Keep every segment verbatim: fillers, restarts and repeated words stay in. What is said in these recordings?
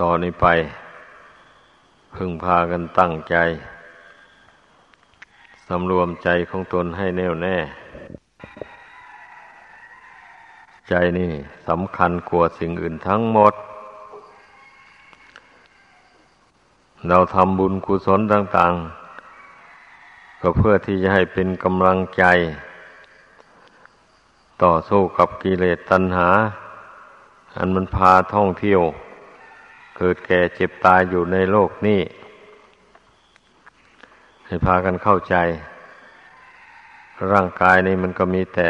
ต่อนนี้ไปพึงพากันตั้งใจสำรวมใจของตนให้แน่วแน่ใจนี่สำคัญกว่าสิ่งอื่นทั้งหมดเราทำบุญกุศลต่างๆก็เพื่อที่จะให้เป็นกำลังใจต่อสู้กับกิเลสตัณหาอันมันพาท่องเที่ยวเกิดแก่เจ็บตายอยู่ในโลกนี้ให้พากันเข้าใจร่างกายนี้มันก็มีแต่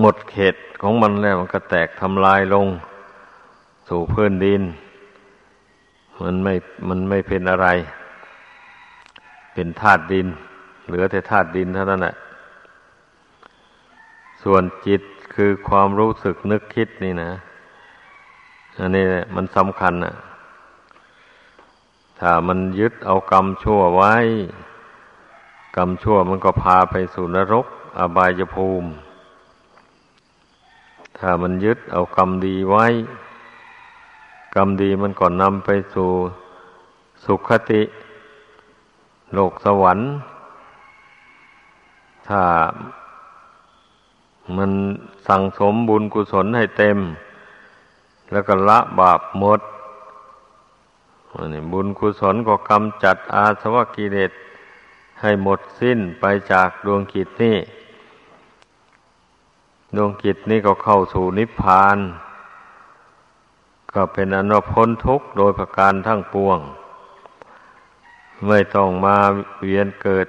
หมดเขตของมันแล้วมันก็แตกทำลายลงสู่พื้นดินมันไม่มันไม่เป็นอะไรเป็นธาตุดินเหลือแต่ธาตุดินเท่านั้นแหละส่วนจิตคือความรู้สึกนึกคิดนี่นะอันนี้มันสำคัญนะถ้ามันยึดเอากรรมชั่วไว้กรรมชั่วมันก็พาไปสู่นรกอบายภูมิถ้ามันยึดเอากรรมดีไว้กรรมดีมันก็นำไปสู่สุคติโลกสวรรค์ถ้ามันสั่งสมบุญกุศลให้เต็มแล้วก็ละบาปหมดบุญกุศลก็กำจัดอาสวะกิเลสให้หมดสิ้นไปจากดวงจิตนี้ดวงจิตนี้ก็เข้าสู่นิพพานก็เป็นอนุพ้นทุกข์โดยประการทั้งปวงไม่ต้องมาเวียนเกิด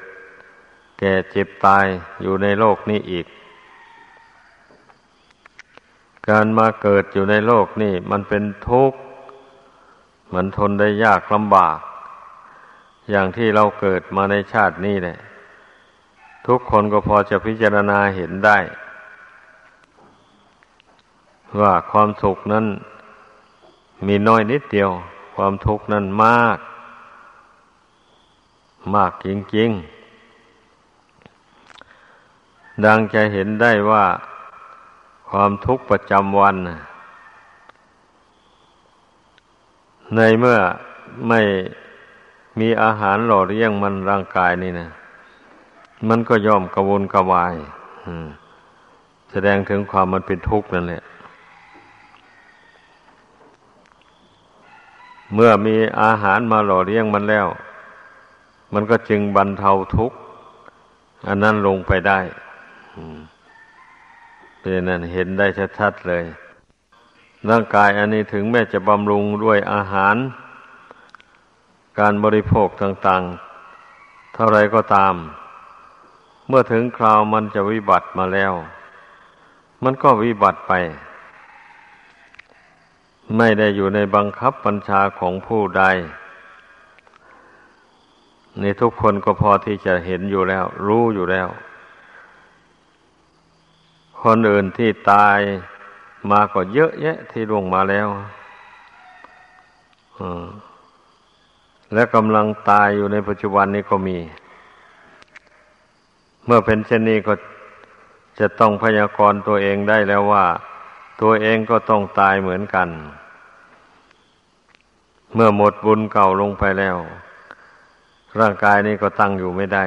แก่เจ็บตายอยู่ในโลกนี้อีกการมาเกิดอยู่ในโลกนี่มันเป็นทุกข์มันทนได้ยากลำบากอย่างที่เราเกิดมาในชาตินี้แหละทุกคนก็พอจะพิจารณาเห็นได้ว่าความสุขนั้นมีน้อยนิดเดียวความทุกข์นั้นมากมากจริงๆดังจะเห็นได้ว่าความทุกข์ประจำวันในเมื่อไม่มีอาหารหล่อเลี้ยงมันร่างกายนี่นะมันก็ย่อมกระวนกระวายแสดงถึงความมันเป็นทุกข์นั่นแหละเมื่อมีอาหารมาหล่อเลี้ยงมันแล้วมันก็จึงบรรเทาทุกข์อันนั้นลงไปได้เป็นนั้นเห็นได้ชัดๆเลยร่างกายอันนี้ถึงแม้จะบำรุงด้วยอาหารการบริโภคต่างๆเท่าไรก็ตามเมื่อถึงคราวมันจะวิบัติมาแล้วมันก็วิบัติไปไม่ได้อยู่ในบังคับบัญชาของผู้ใดนี่ทุกคนก็พอที่จะเห็นอยู่แล้วรู้อยู่แล้วคนอื่นที่ตายมาก็เยอะแยะที่ล่วงมาแล้วและกำลังตายอยู่ในปัจจุบันนี้ก็มีเมื่อเป็นเช่นนี้ก็จะต้องพยากรณ์ตัวเองได้แล้วว่าตัวเองก็ต้องตายเหมือนกันเมื่อหมดบุญเก่าลงไปแล้วร่างกายนี้ก็ตั้งอยู่ไม่ได้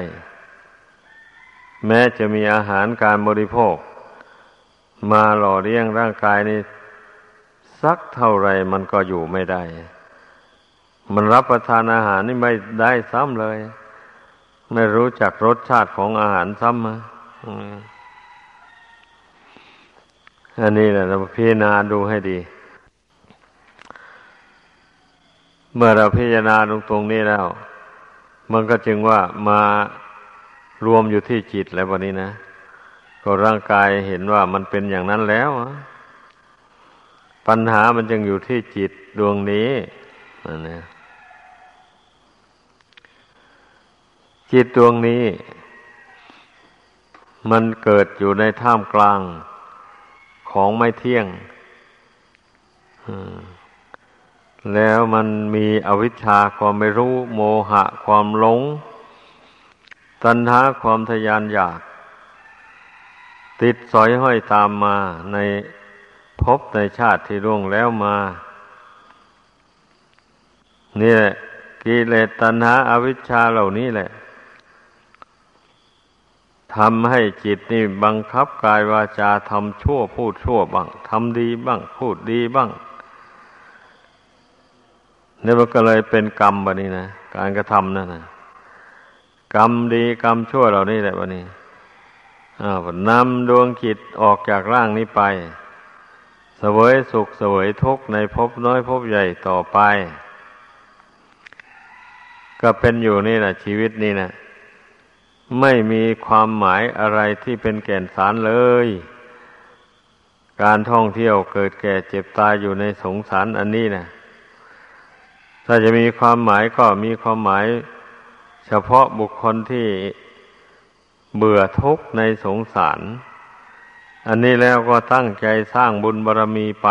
แม้จะมีอาหารการบริโภคมาหล่อเลี้ยงร่างกายนี้สักเท่าไรมันก็อยู่ไม่ได้มันรับประทานอาหารนี่ไม่ได้ซ้ำเลยไม่รู้จักรสชาติของอาหารซ้ำมาอันนี้แหละเราพิจารณาดูให้ดีเมื่อเราพิจารณาตรงตรงนี้แล้วมันก็จึงว่ามารวมอยู่ที่จิตแล้ววันนี้นะก็ร่างกายเห็นว่ามันเป็นอย่างนั้นแล้วปัญหามันจึงอยู่ที่จิตดวงนี้นั่นนะจิตดวงนี้มันเกิดอยู่ในท่ามกลางของไม่เที่ยงแล้วมันมีอวิชชาความไม่รู้โมหะความหลงตัณหาความทยานอยากติดสอยห้อยตามมาในภพในชาติที่ล่วงแล้วมา นี่แหละกิเลสตัณหาอวิชชาเหล่านี้แหละทำให้จิตนี่บังคับกายวาจาทำชั่วพูดชั่วบ้างทำดีบ้างพูดดีบ้างนี่มันก็เลยเป็นกรรมแบบนี้นะการกระทำนั่นนะกรรมดีกรรมชั่วเหล่านี้แหละแบบนี้อ้าวนำดวงจิตออกจากร่างนี้ไปเสวยสุขเสวยทุกข์ในภพน้อยภพใหญ่ต่อไปก็เป็นอยู่นี่แหละชีวิตนี่นะไม่มีความหมายอะไรที่เป็นแก่นสารเลยการท่องเที่ยวเกิดแก่เจ็บตายอยู่ในสงสารอันนี้นะถ้าจะมีความหมายก็มีความหมายเฉพาะบุคคลที่เบื่อทุกข์ในสงสารอันนี้แล้วก็ตั้งใจสร้างบุญบารมีไป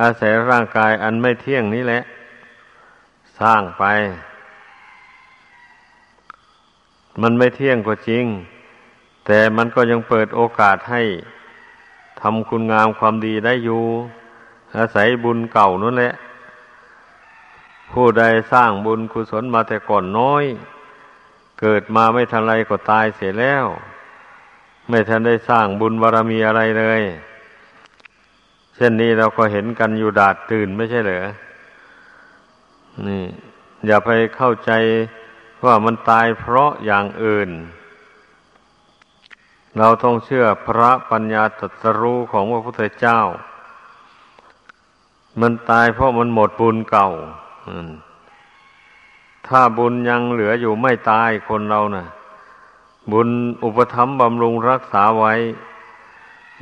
อาศัยร่างกายอันไม่เที่ยงนี้แหละสร้างไปมันไม่เที่ยงก็จริงแต่มันก็ยังเปิดโอกาสให้ทำคุณงามความดีได้อยู่อาศัยบุญเก่านั่นแหละผู้ใดสร้างบุญกุศลมาแต่ก่อนน้อยเกิดมาไม่ทันไรก็ตายเสียแล้วไม่ทันได้สร้างบุญบารมีอะไรเลยเช่นนี้เราก็เห็นกันอยู่ดาษตื่นไม่ใช่เหรอนี่อย่าไปเข้าใจว่ามันตายเพราะอย่างอื่นเราต้องเชื่อพระปัญญาตรัสรู้ของพระพุทธเจ้ามันตายเพราะมันหมดบุญเก่าถ้าบุญยังเหลืออยู่ไม่ตายคนเรานะบุญอุปถัมภ์บำรุงรักษาไว้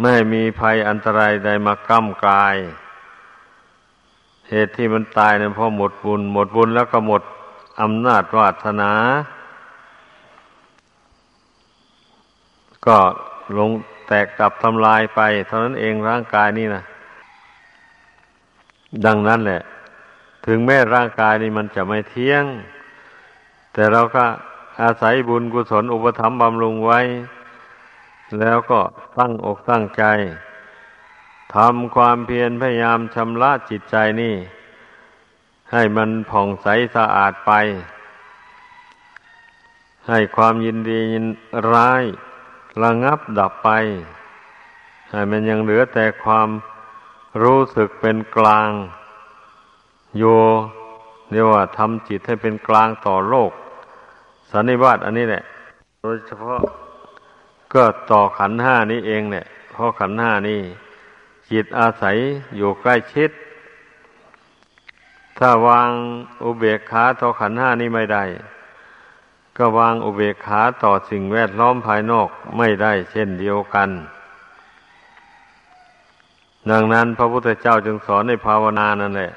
ไม่มีภัยอันตรายใดมาก้ำกายเหตุที่มันตายเนี่ยเพราะหมดบุญหมดบุญแล้วก็หมดอำนาจวาสนาก็ลงแตกดับทำลายไปเท่านั้นเองร่างกายนี่นะดังนั้นแหละถึงแม้ร่างกายนี่มันจะไม่เที่ยงแต่เราก็อาศัยบุญกุศลอุปถัมภ์บำรุงไว้แล้วก็ตั้งอกตั้งใจทำความเพียรพยายามชำระจิตใจนี่ให้มันผ่องใสสะอาดไปให้ความยินดียินร้ายระงับดับไปให้มันยังเหลือแต่ความรู้สึกเป็นกลางโยเรียกว่าทำจิตให้เป็นกลางต่อโลกสันนิบาตอันนี้แหละโดยเฉพาะก็ต่อขันธ์ห้านี้เองเนี่ยเพราะขันธ์ห้านี้จิตอาศัยอยู่ใกล้ชิดถ้าวางอุเบกขาต่อขันธ์ห้านี้ไม่ได้ก็วางอุเบกขาต่อสิ่งแวดล้อมภายนอกไม่ได้เช่นเดียวกันดังนั้นพระพุทธเจ้าจึงสอนในภาวนานั่นแหละ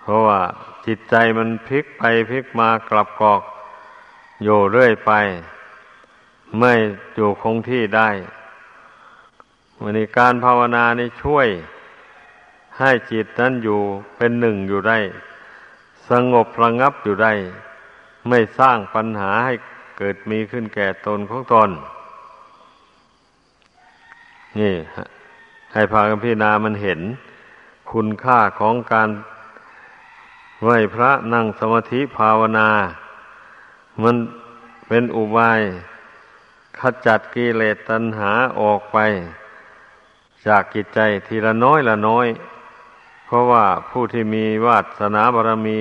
เพราะว่าจิตใจมันพลิกไปพลิกมากลับกอกอยู่เรื่อยไปไม่อยู่คงที่ได้วันนี้การภาวนานี่ช่วยให้จิตนั้นอยู่เป็นหนึ่งอยู่ได้สงบระงับอยู่ได้ไม่สร้างปัญหาให้เกิดมีขึ้นแก่ตนของตนนี่ให้พากันพิจารณามันเห็นคุณค่าของการไหว้พระนั่งสมาธิภาวนามันเป็นอุบายขจัดกิเลสตัณหาออกไปจากจิตใจทีละน้อยละน้อยเพราะว่าผู้ที่มีวาสนาบารมี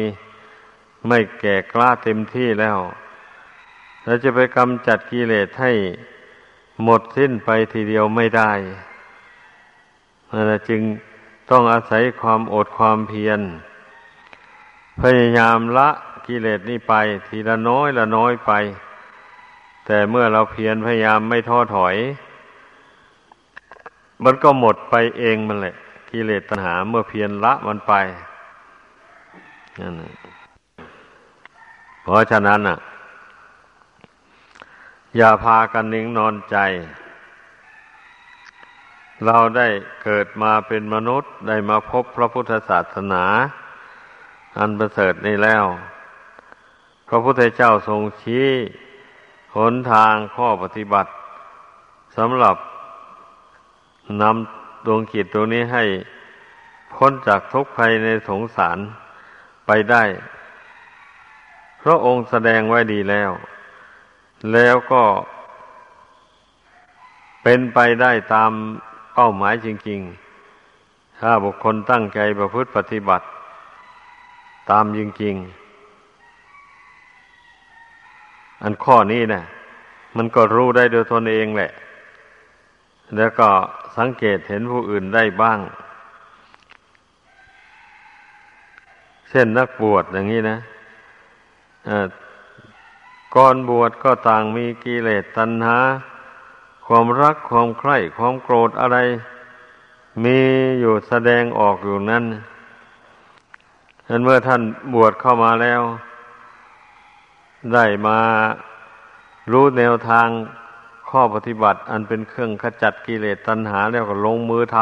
ไม่แก่กล้าเต็มที่แล้วแล้วจะไปกำจัดกิเลสให้หมดสิ้นไปทีเดียวไม่ได้นั่นแหละจึงต้องอาศัยความอดความเพียรพยายามละกิเลสนี้ไปทีละน้อยละน้อยไปแต่เมื่อเราเพียรพยายามไม่ท้อถอยมันก็หมดไปเองมันแหละกิเลสตัณหาเมื่อเพียรละมันไปนั่นแหละเพราะฉะนั้นน่ะอย่าพากันนิ่งนอนใจเราได้เกิดมาเป็นมนุษย์ได้มาพบพระพุทธศาสนาอันประเสริฐนี้แล้วพระพุทธเจ้าทรงชี้หนทางข้อปฏิบัติสำหรับนำดวงจิตตรงนี้ให้ พ้นจากทุกข์ภัยในสงสารไปได้พระองค์แสดงไว้ดีแล้วแล้วก็เป็นไปได้ตามเป้าหมายจริงๆถ้าบุคคลตั้งใจประพฤติปฏิบัติตามจริงๆอันข้อนี้นะมันก็รู้ได้โดยตนเองแหละแล้วก็สังเกตเห็นผู้อื่นได้บ้างเช่นนักบวชอย่างนี้นะก่อนบวชก็ต่างมีกิเลสตัณหาความรักความใคร่ความโกรธอะไรมีอยู่แสดงออกอยู่นั้นฉะนั้นเมื่อท่านบวชเข้ามาแล้วได้มารู้แนวทางข้อปฏิบัติอันเป็นเครื่องขจัดกิเลสตัณหาแล้วก็ลงมือท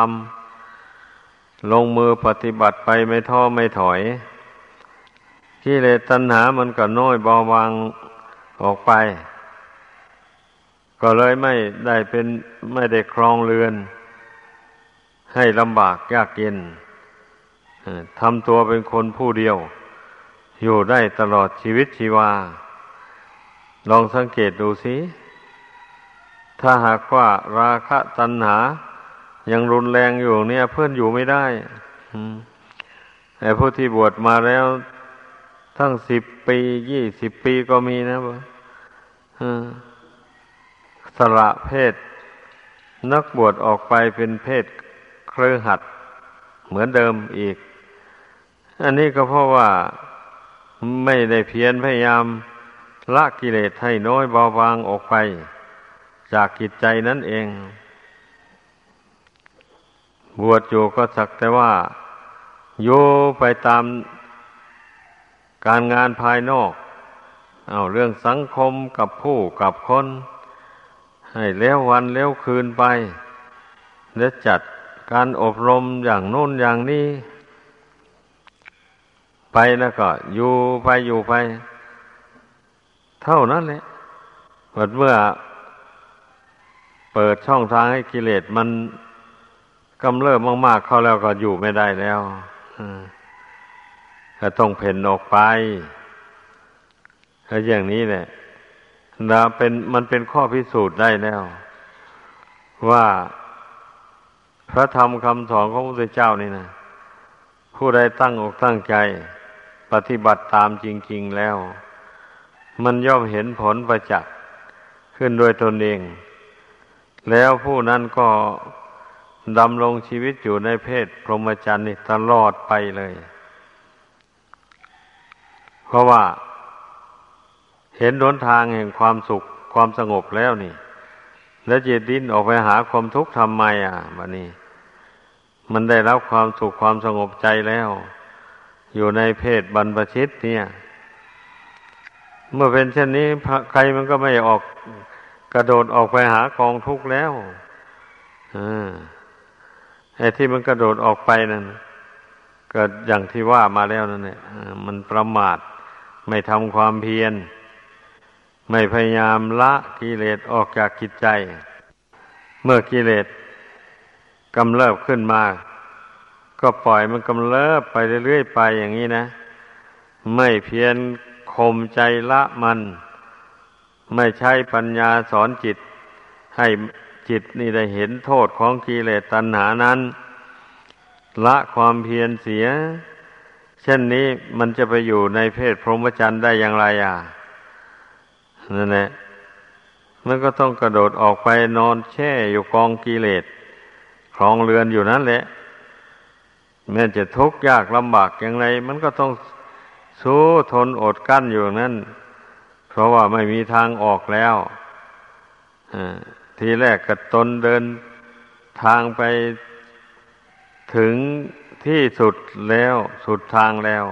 ำลงมือปฏิบัติไปไม่ท้อไม่ถอยกิเลสตัณหามันก็น้อยเบาบางออกไปก็เลยไม่ได้เป็นไม่ได้ครองเรือนให้ลำบากยากเย็นทำตัวเป็นคนผู้เดียวอยู่ได้ตลอดชีวิตชีวาลองสังเกตดูสิถ้าหากว่าราคะตัณหายังรุนแรงอยู่เนี่ยเพื่อนอยู่ไม่ได้ไอ้ผู้ที่บวชมาแล้วทั้งสิบปียี่สิบปีก็มีนะสละเพศนักบวชออกไปเป็นเพศเครือขัดเหมือนเดิมอีกอันนี้ก็เพราะว่าไม่ได้เพียรพยายามละกิเลสให้น้อยเบาบางออกไปจากจิตใจนั่นเองบวชอยู่ก็สักแต่ว่าโยไปตามการงานภายนอกเอาเรื่องสังคมกับผู้กับคนให้เลี้ยววันเลี้ยวคืนไปและจัดการอบรมอย่างโน้นอย่างนี้ไปแล้วก็อยู่ไปอยู่ไปเท่านั้นแหละหมดเมื่อเปิดช่องทางให้กิเลสมันกำเริบมากๆเข้าแล้วก็อยู่ไม่ได้แล้วก็ต้องเพ่นออกไปแล้วอย่างนี้แหละนะเป็นมันเป็นข้อพิสูจน์ได้แล้วว่าพระธรรมคำสอนของพระพุทธเจ้านี่นะผู้ใดตั้งอกตั้งใจปฏิบัติตามจริงๆแล้วมันย่อมเห็นผลประจักษ์ขึ้นโดยตนเองแล้วผู้นั้นก็ดำรงชีวิตอยู่ในเพศพรหมจรรย์นี่ตลอดไปเลยเพราะว่าเห็นหนทางแห่งความสุขความสงบแล้วนี่แล้วจะดิ้นออกไปหาความทุกข์ทำไมอ่ะบัดนี้มันได้รับความสุขความสงบใจแล้วอยู่ในเพศบรรพชิตเนี่ยเมื่อเป็นเช่นนี้ใครมันก็ไม่ออกกระโดดออกไปหากองทุกข์แล้วอ่าไอ้ที่มันกระโดดออกไปนั่นก็อย่างที่ว่ามาแล้วนั่นแหละมันประมาทไม่ทำความเพียรไม่พยายามละกิเลสออกจากจิตใจเมื่อกิเลสกำเริบขึ้นมาก็ปล่อยมันกำเริบไปเรื่อยๆไปอย่างนี้นะไม่เพียรข่มใจละมันไม่ใช้ปัญญาสอนจิตให้จิตนี่ได้เห็นโทษของกิเลสตัณหานั้นละความเพียรเสียเช่นนี้มันจะไปอยู่ในเพศพรหมจรรย์ได้อย่างไรอ่ะนั่นแหละมันก็ต้องกระโดดออกไปนอนแช่อยู่กองกิเลสครองเรือนอยู่นั่นแหละแม้จะทุกข์ยากลำบากอย่างไรมันก็ต้องสู้ทนอดกั้นอยู่นั่นเพราะว่าไม่มีทางออกแล้วทีแรกก็ตนเดินทางไปถึงที่สุดแล้วสุดทางแล้ว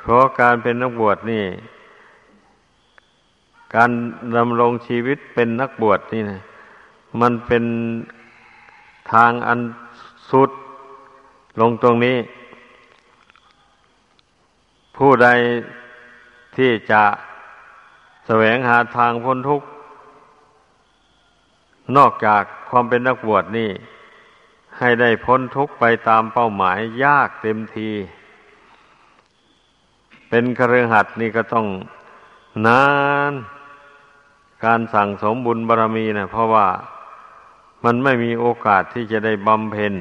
เพราะการเป็นนักบวชนี่การดำรงชีวิตเป็นนักบวชนี่นะมันเป็นทางอันสุดลงตรงนี้ผู้ใดที่จะแสวงหาทางพ้นทุกข์นอกจากความเป็นนักบวชนี่ ให้ได้พ้นทุกข์ไปตามเป้าหมายยากเต็มทีเป็นคฤหัสถ์นี่ก็ต้องนานการสั่งสมบุญบารมีนะเพราะว่ามันไม่มีโอกาสที่จะได้บำเพ็ญ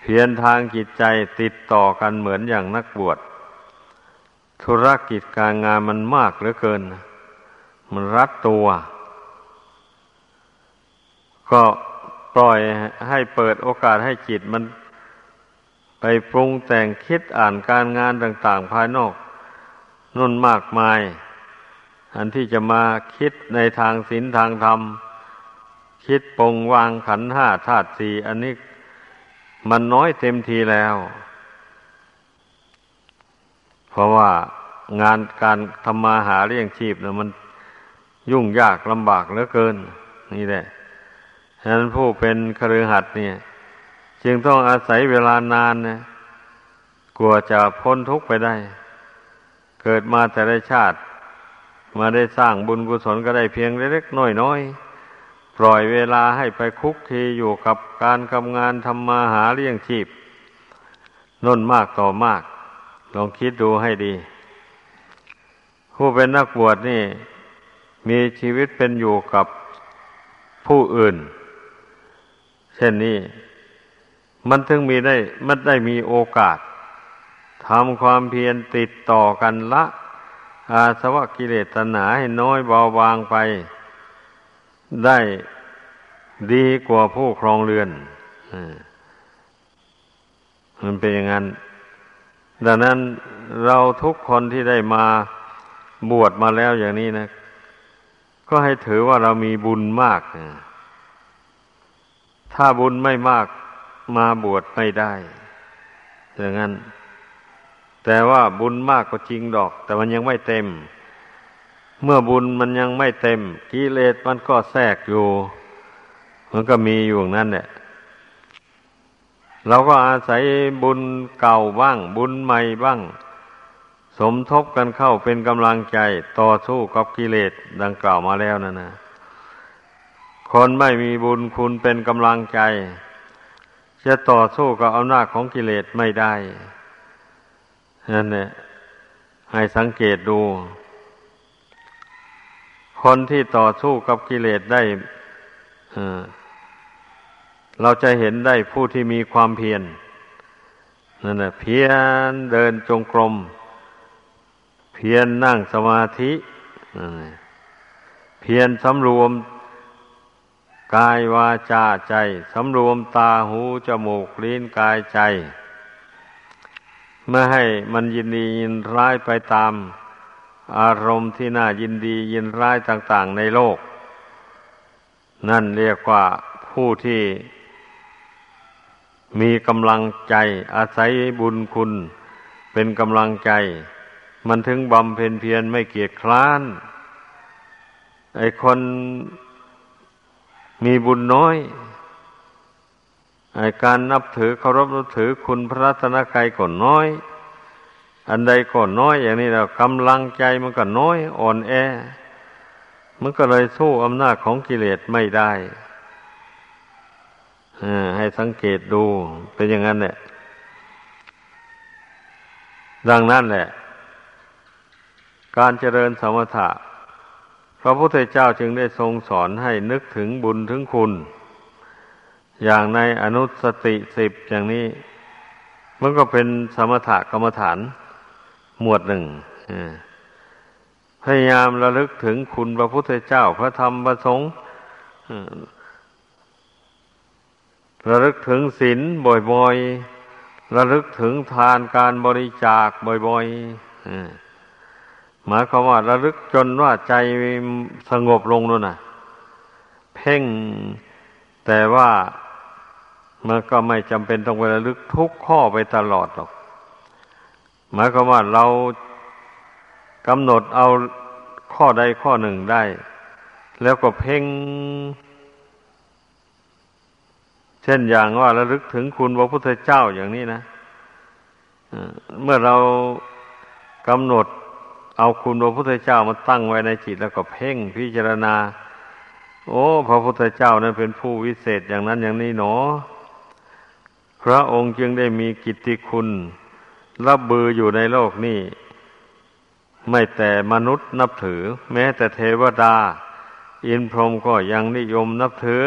เพียรทางจิตใจติดต่อกันเหมือนอย่างนักบวชธุรกิจการงานมันมากเหลือเกินมันรัดตัวก็ปล่อยให้เปิดโอกาสให้จิตมันไปปรุงแต่งคิดอ่านการงานต่างๆภายนอกนุ่นมากมายอันที่จะมาคิดในทางศีลทางธรรมคิดปรงวางขันธ์ห้าธาตุสี่อันนี้มันน้อยเต็มทีแล้วเพราะว่างานการทำมาหาเลี้ยงชีพเนี่ยมันยุ่งยากลำบากเหลือเกินนี่แหละฉะนั้นผู้เป็นคฤหัสถ์เนี่ยจึงต้องอาศัยเวลานานนะกลัวจะพ้นทุกข์ไปได้เกิดมาแต่ละชาติมาได้สร้างบุญกุศลก็ได้เพียงเล็กๆน้อยๆปล่อยเวลาให้ไปคุกคีอยู่กับการทำงานทำมาหาเลี้ยงชีพน้นมากต่อมากลองคิดดูให้ดีผู้เป็นนักบวชนี่มีชีวิตเป็นอยู่กับผู้อื่นเช่นนี้มันถึงมีได้มันได้มีโอกาสทำความเพียรติดต่อกันละอาสวะกิเลสตัณหาให้น้อยเบาบางไปได้ดีกว่าผู้ครองเรือนมันเป็นอย่างนั้นดังนั้นเราทุกคนที่ได้มาบวชมาแล้วอย่างนี้นะก็ให้ถือว่าเรามีบุญมากถ้าบุญไม่มากมาบวชไม่ได้อย่างนั้นแต่ว่าบุญมากก็จริงดอกแต่มันยังไม่เต็มเมื่อบุญมันยังไม่เต็มกิเลสมันก็แทรกอยู่มันก็มีอยู่อย่างนั้นแหละเราก็อาศัยบุญเก่าบ้างบุญใหม่บ้างสมทบกันเข้าเป็นกำลังใจต่อสู้กับกิเลสดังกล่าวมาแล้วนะนะคนไม่มีบุญคุณเป็นกำลังใจจะต่อสู้กับอำนาจของกิเลสไม่ได้นั่นแหละให้สังเกตดูคนที่ต่อสู้กับกิเลสได้เราจะเห็นได้ผู้ที่มีความเพียรนั่นแหละเพียรเดินจงกรมเพียรนั่งสมาธิเพียรสำรวมกายวาจาใจสำรวมตาหูจมูกลิ้นกายใจไม่ให้มันยินดียินร้ายไปตามอารมณ์ที่น่ายินดียินร้ายต่างๆในโลกนั่นเรียกว่าผู้ที่มีกำลังใจอาศัยบุญคุณเป็นกำลังใจมันถึงบำเพ็ญเพียรไม่เกียจคร้านไอ้คนมีบุญน้อยไอ้การนับถือเคารพนับถือคุณพระรัตนกรัยก็น้อยอันใดก็น้อยอย่างนี้แล้วกำลังใจมันก็น้อยอ่อนแอมันก็เลยสู้อำนาจของกิเลสไม่ได้ให้สังเกตดูเป็นอย่างนั้นแหละดังนั้นแหละการเจริญสมถะพระพุทธเจ้าจึงได้ทรงสอนให้นึกถึงบุญถึงคุณอย่างในอนุสติสิบอย่างนี้มันก็เป็นสมถะกรรมฐานหมวดหนึ่งพยายามระลึกถึงคุณพระพุทธเจ้าพระธรรมพระสงฆ์ระลึกถึงศีลบ่อยๆระลึกถึงทานการบริจาคบ่อยๆหมายความว่าระลึกจนว่าใจสงบลงแล้วนะเพ่งแต่ว่ามันก็ไม่จำเป็นต้องไประลึกทุกข้อไปตลอดหรอกหมายความว่าเรากำหนดเอาข้อใดข้อหนึ่งได้แล้วก็เพ่งเช่นอย่างว่าระลึกถึงคุณพระพุทธเจ้าอย่างนี้นะเมื่อเรากำหนดเอาคุณพระพุทธเจ้ามาตั้งไว้ในจิตแล้วก็เพ่งพิจารณาโอ้พระพุทธเจ้านั้นเป็นผู้วิเศษอย่างนั้นอย่างนี้หนอ พระองค์จึงได้มีกิตติคุณระบืออยู่ในโลกนี้ไม่แต่มนุษย์นับถือแม้แต่เทวดาอินพรหมก็ยังนิยมนับถือ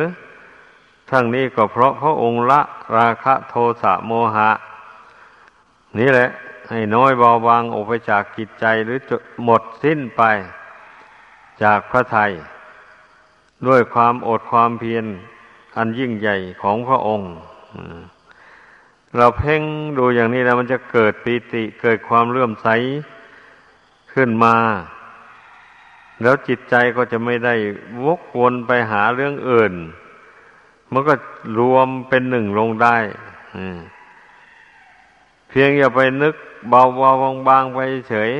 ทั้งนี้ก็เพราะพระองค์ละราคะโทสะโมหะนี่แหละให้น้อยเบาบางออกไปจากจิตใจหรือหมดสิ้นไปจากพระทัยด้วยความอดความเพียรอันยิ่งใหญ่ของพระองค์เราเพ่งดูอย่างนี้แล้วมันจะเกิดปีติเกิดความเลื่อมใสขึ้นมาแล้วจิตใจก็จะไม่ได้วกวนไปหาเรื่องอื่นมันก็รวมเป็นหนึ่งลงได้เพียงอย่าไปนึกเบาๆบางๆไปเฉย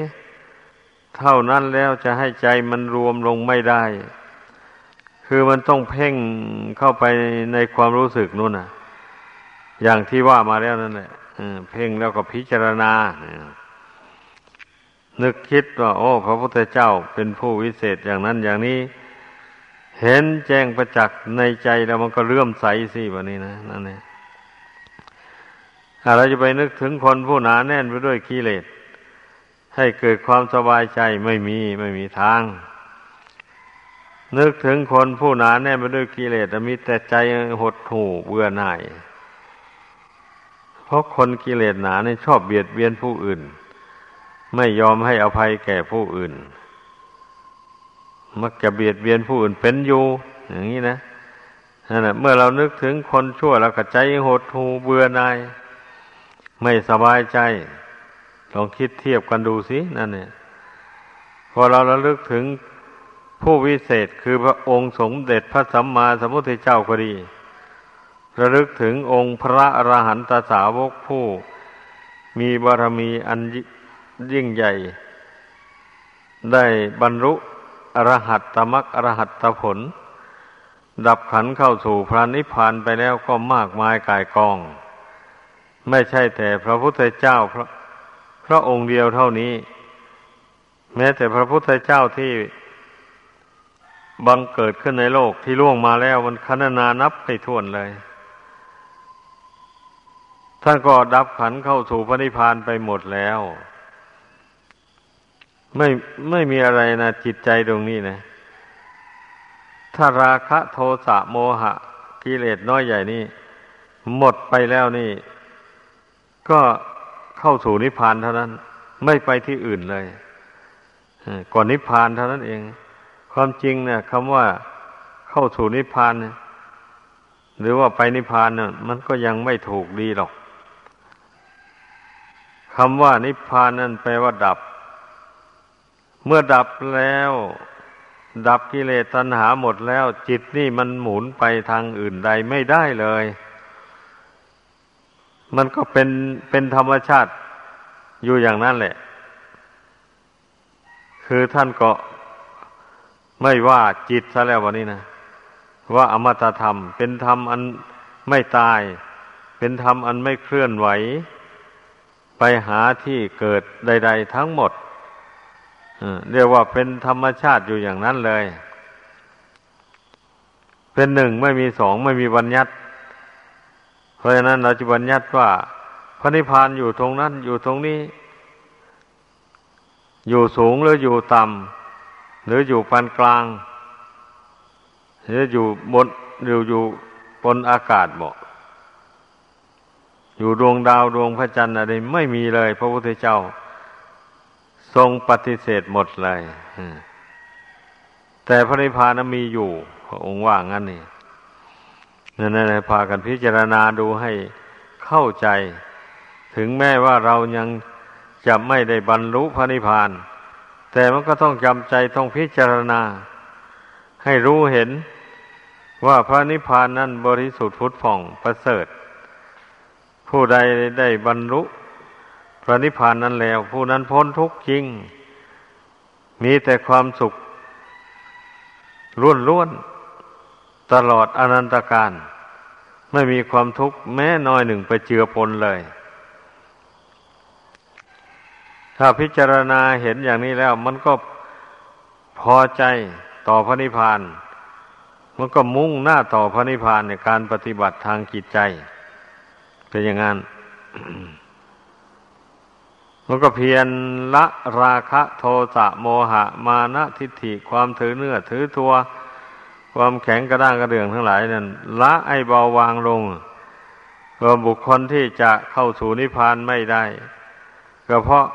เท่านั้นแล้วจะให้ใจมันรวมลงไม่ได้คือมันต้องเพ่งเข้าไปในความรู้สึกนู่นน่ะอย่างที่ว่ามาแล้วนั่นแหละเพ่งแล้วก็พิจารณานึกคิดว่าโอ้พระพุทธเจ้าเป็นผู้วิเศษอย่างนั้นอย่างนี้เห็นแจ้งประจักษ์ในใจแล้วมันก็เลื่อมใสสิแบบนี้นะนั่นเองเราจะไปนึกถึงคนผู้หนาแน่นไปด้วยกิเลสให้เกิดความสบายใจไม่มีไม่มีทางนึกถึงคนผู้หนาแน่นไปด้วยกิเลสมีแต่ใจหดหู่เบื่อหน่ายเพราะคนกิเลสหนาเนี่ยชอบเบียดเบียนผู้อื่นไม่ยอมให้อภัยแก่ผู้อื่นมักจะเบียดเบียนผู้อื่นเป็นอยู่อย่างนี้นะนั่นแหละเมื่อเรานึกถึงคนชั่วเราก็ใจหดหู่เบื่อหน่ายไม่สบายใจลองคิดเทียบกันดูสินั่นเนี่ยพอเราระลึกถึงผู้วิเศษคือพระองค์สมเด็จพระสัมมาสัมพุทธเจ้าก็ดีระลึกถึงองค์พระอรหันตสาวกผู้มีบารมีอันยิ่งใหญ่ได้บรรลุอรหัตตมรรคอรหัตตผลดับขันธ์เข้าสู่พระนิพพานไปแล้วก็มากมายก่ายกองไม่ใช่แต่พระพุทธเจ้าพระพระองค์เดียวเท่านี้แม้แต่พระพุทธเจ้าที่บังเกิดขึ้นในโลกที่ล่วงมาแล้วมันคณนานับไม่ถ้วนเลยท่านก็ดับขันธ์เข้าสู่พระนิพพานไปหมดแล้วไม่ไม่มีอะไรนะจิตใจตรงนี้นะถ้าราคะโทสะโมหะกิเลสน้อยใหญ่นี่หมดไปแล้วนี่ก็เข้าสู่นิพพานเท่านั้นไม่ไปที่อื่นเลยก่อนนิพพานเท่านั้นเองความจริงเนี่ยคำว่าเข้าสู่นิพพานเนี่ยหรือว่าไปนิพพานเนี่ยมันก็ยังไม่ถูกดีหรอกคำว่านิพพานนั่นแปลว่าดับเมื่อดับแล้วดับกิเลสตัณหาหมดแล้วจิตนี่มันหมุนไปทางอื่นใดไม่ได้เลยมันก็เป็นเป็นธรรมชาติอยู่อย่างนั้นแหละคือท่านก็ไม่ว่าจิตซะแล้ววันนี้นะว่าอมตะธรรมเป็นธรรมอันไม่ตายเป็นธรรมอันไม่เคลื่อนไหวไปหาที่เกิดใดๆทั้งหมดเรียกว่าเป็นธรรมชาติอยู่อย่างนั้นเลยเป็นหนึ่งไม่มีสองไม่มีบัญญัติเพราะฉะนั้นเราจะบัญญัติว่าพระนิพพานอยู่ตรงนั้นอยู่ตรงนี้อยู่สูงหรืออยู่ต่ำหรืออยู่ปานกลางหรืออยู่บนหรืออยู่บนอากาศบ่อยู่ดวงดาวดวงพระจันทร์อะไรไม่มีเลยพระพุทธเจ้าทรงปฏิเสธหมดเลยแต่พระนิพพานมีอยู่พระองค์ว่างั้นนี่นั่นแหละพากันพิจารณาดูให้เข้าใจถึงแม้ว่าเรายังจะไม่ได้บรรลุพระนิพพานแต่มันก็ต้องจำใจต้องพิจารณาให้รู้เห็นว่าพระนิพพานนั้นบริสุทธิ์ผุดผ่องประเสริฐผู้ใดได้บรรลุพระนิพพานนั้นแล้วผู้นั้นพ้นทุกข์จริงมีแต่ความสุขล้วนๆตลอดอนันตการไม่มีความทุกข์แม้น้อยหนึ่งไปเจือปนเลยถ้าพิจารณาเห็นอย่างนี้แล้วมันก็พอใจต่อพระนิพพานมันก็มุ่งหน้าต่อพระนิพพานในการปฏิบัติทางจิตใจ เป็นอย่างนั้น แล้วก็เพียรละราคะโทสะโมหะมานะทิฏฐิความถือเนื้อถือตัวความแข็งกระด้างกระเดื่องทั้งหลายนั้นละไอ้เบาวางลงเพราะบุคคลที่จะเข้าสู่นิพพานไม่ได้ก็เพราะ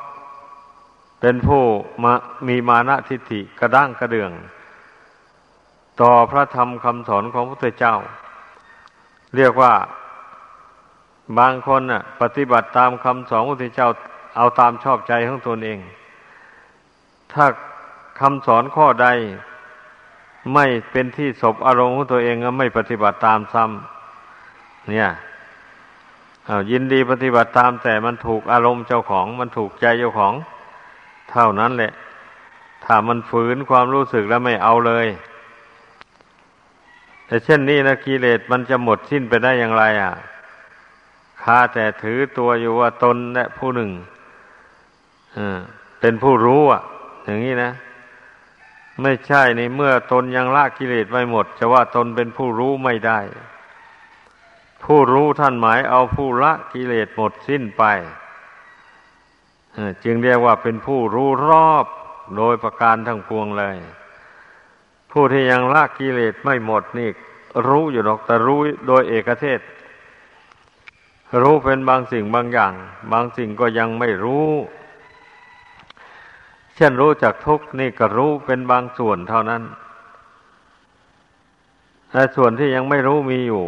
เป็นผู้มามีมานะทิฏฐิกระด้างกระเดื่องต่อพระธรรมคำสอนของพระพุทธเจ้าเรียกว่าบางคนน่ะปฏิบัติตามคำสอนของพระพุทธเจ้าเอาตามชอบใจของตนเองถ้าคำสอนข้อใดไม่เป็นที่สบอารมณ์ของตัวเองก็ไม่ปฏิบัติตามซ้ำเนี่ยเอายินดีปฏิบัติตามแต่มันถูกอารมณ์เจ้าของมันถูกใจเจ้าของเท่านั้นแหละถ้ามันฝืนความรู้สึกแล้วไม่เอาเลยแต่เช่นนี้นะกิเลสมันจะหมดสิ้นไปได้อย่างไรอ่ะข้าแต่ถือตัวอยู่ว่าตนและผู้หนึ่งเป็นผู้รู้อ่ะอย่างนี้นะไม่ใช่นี่เมื่อตนยังละกิเลสไม่หมดจะว่าตนเป็นผู้รู้ไม่ได้ผู้รู้ท่านหมายเอาผู้ละกิเลสหมดสิ้นไปจึงเรียกว่าเป็นผู้รู้รอบโดยประการทั้งปวงเลยผู้ที่ยังละกิเลสไม่หมดนี่รู้อยู่หรอกแต่รู้โดยเอกเทศรู้เป็นบางสิ่งบางอย่างบางสิ่งก็ยังไม่รู้เช่นรู้จักทุกข์นี่ก็รู้เป็นบางส่วนเท่านั้นแต่ส่วนที่ยังไม่รู้มีอยู่